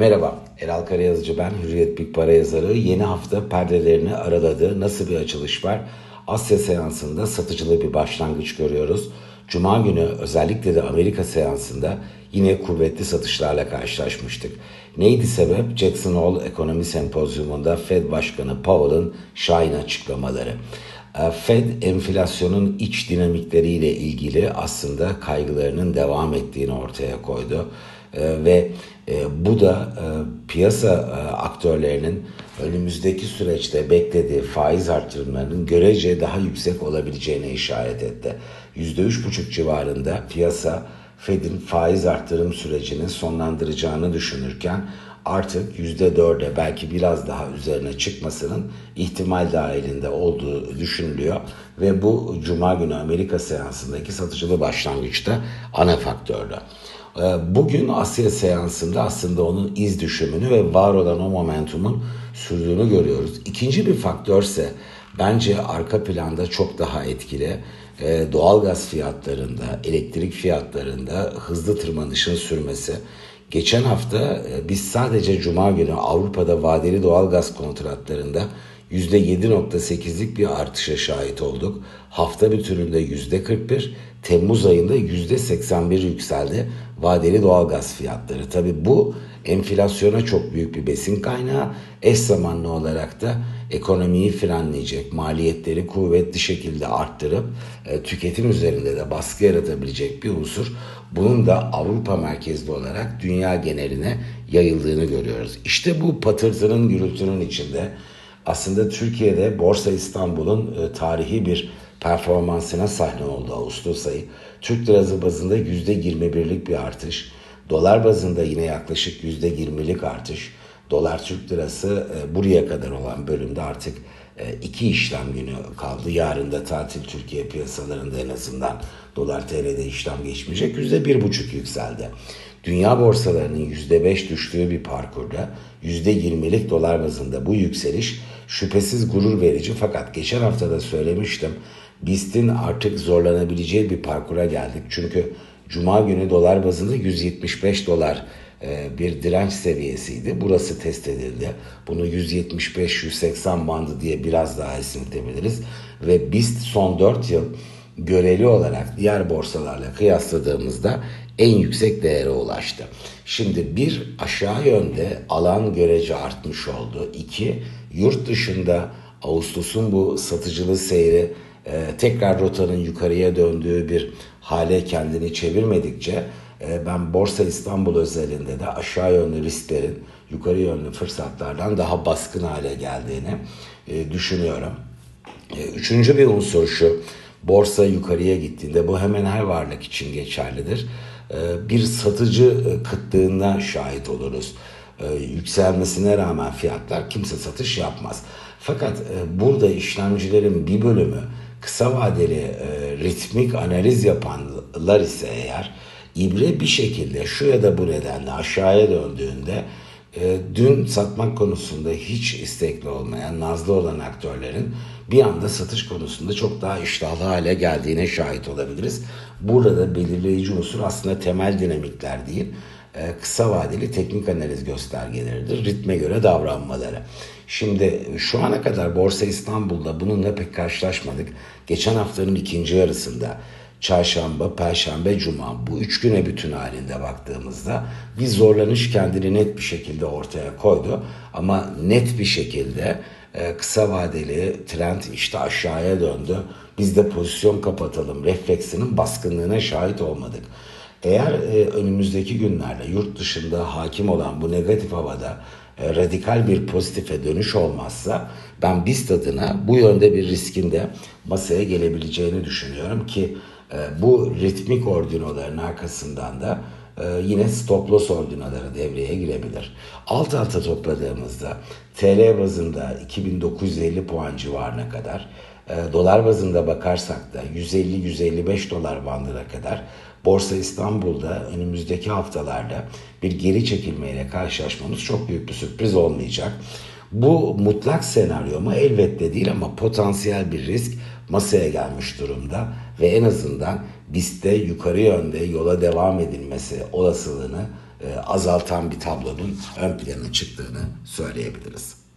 Merhaba, Erkal Karayazıcı ben, Hürriyet Big Para yazarı. Yeni hafta perdelerini araladı. Nasıl bir açılış var? Asya seansında satıcılı bir başlangıç görüyoruz. Cuma günü özellikle de Amerika seansında yine kuvvetli satışlarla karşılaşmıştık. Neydi sebep? Jackson Hole Ekonomi Sempozyumunda Fed Başkanı Powell'ın şahin açıklamaları. Fed enflasyonun iç dinamikleriyle ilgili aslında kaygılarının devam ettiğini ortaya koydu. Ve bu da piyasa aktörlerinin önümüzdeki süreçte beklediği faiz artırımlarının görece daha yüksek olabileceğine işaret etti. %3,5 civarında piyasa Fed'in faiz artırım sürecini sonlandıracağını düşünürken artık %4'e belki biraz daha üzerine çıkmasının ihtimal dahilinde olduğu düşünülüyor. Ve bu Cuma günü Amerika seansındaki satıcılı başlangıçta ana faktördü. Bugün Asya seansında aslında onun iz düşümünü ve var olan o momentumun sürdüğünü görüyoruz. İkinci bir faktörse bence arka planda çok daha etkili. Doğalgaz fiyatlarında, elektrik fiyatlarında hızlı tırmanışın sürmesi. Geçen hafta biz sadece Cuma günü Avrupa'da vadeli doğalgaz kontratlarında %7,8'lik bir artışa şahit olduk. Hafta bütününde %41, Temmuz ayında %81 yükseldi vadeli doğalgaz fiyatları. Tabii bu enflasyona çok büyük bir besin kaynağı, eş zamanlı olarak da ekonomiyi frenleyecek, maliyetleri kuvvetli şekilde arttırıp tüketim üzerinde de baskı yaratabilecek bir unsur. Bunun da Avrupa merkezli olarak dünya geneline yayıldığını görüyoruz. İşte bu patırtının, gürültünün içinde aslında Türkiye'de Borsa İstanbul'un tarihi bir performansına sahne oldu Ağustos ayı. Türk lirası bazında %21'lik bir artış. Dolar bazında yine yaklaşık %20'lik artış. Dolar Türk lirası buraya kadar olan bölümde artık 2 işlem günü kaldı. Yarın da tatil, Türkiye piyasalarında en azından dolar TL'de işlem geçmeyecek. %1,5 yükseldi. Dünya borsalarının %5 düştüğü bir parkurda %20'lik dolar bazında bu yükseliş şüphesiz gurur verici, fakat geçen hafta da söylemiştim. BIST'in artık zorlanabileceği bir parkura geldik. Çünkü Cuma günü dolar bazında 175 dolar bir direnç seviyesiydi. Burası test edildi. Bunu 175-180 bandı diye biraz daha esnitebiliriz. Ve BIST son 4 yıl göreli olarak diğer borsalarla kıyasladığımızda en yüksek değere ulaştı. Şimdi bir, aşağı yönde alan görece artmış oldu. İki, yurt dışında Ağustos'un bu satıcılı seyri tekrar rotanın yukarıya döndüğü bir hale kendini çevirmedikçe ben Borsa İstanbul özelinde de aşağı yönlü risklerin yukarı yönlü fırsatlardan daha baskın hale geldiğini düşünüyorum. Üçüncü bir unsur şu: borsa yukarıya gittiğinde, bu hemen her varlık için geçerlidir, bir satıcı kıtlığına şahit oluruz. Yükselmesine rağmen fiyatlar, kimse satış yapmaz. Fakat burada işlemcilerin bir bölümü kısa vadeli ritmik analiz yapanlar ise eğer, ibre bir şekilde şu ya da bu nedenle aşağıya döndüğünde dün satmak konusunda hiç istekli olmayan, nazlı olan aktörlerin bir anda satış konusunda çok daha iştahlı hale geldiğine şahit olabiliriz. Burada da belirleyici unsur aslında temel dinamikler değil, kısa vadeli teknik analiz göstergeleridir, ritme göre davranmaları. Şimdi şu ana kadar Borsa İstanbul'da bununla pek karşılaşmadık. Geçen haftanın ikinci yarısında Çarşamba, Perşembe, Cuma, bu 3 güne bütün halinde baktığımızda bir zorlanış kendini net bir şekilde ortaya koydu. Ama net bir şekilde kısa vadeli trend işte aşağıya döndü. Biz de pozisyon kapatalım refleksinin baskınlığına şahit olmadık. Eğer önümüzdeki günlerde yurt dışında hakim olan bu negatif havada radikal bir pozitife dönüş olmazsa, ben BIST adına bu yönde bir riskin de masaya gelebileceğini düşünüyorum ki bu ritmik ordinoların arkasından da yine stop loss ordinoları devreye girebilir. Alt alta topladığımızda TL bazında 2950 puan civarına kadar, dolar bazında bakarsak da 150-155 dolar bandına kadar Borsa İstanbul'da önümüzdeki haftalarda bir geri çekilmeyle karşılaşmamız çok büyük bir sürpriz olmayacak. Bu mutlak senaryo mu? Elbette değil, ama potansiyel bir risk masaya gelmiş durumda ve en azından BIST'te yukarı yönde yola devam edilmesi olasılığını azaltan bir tablonun ön plana çıktığını söyleyebiliriz.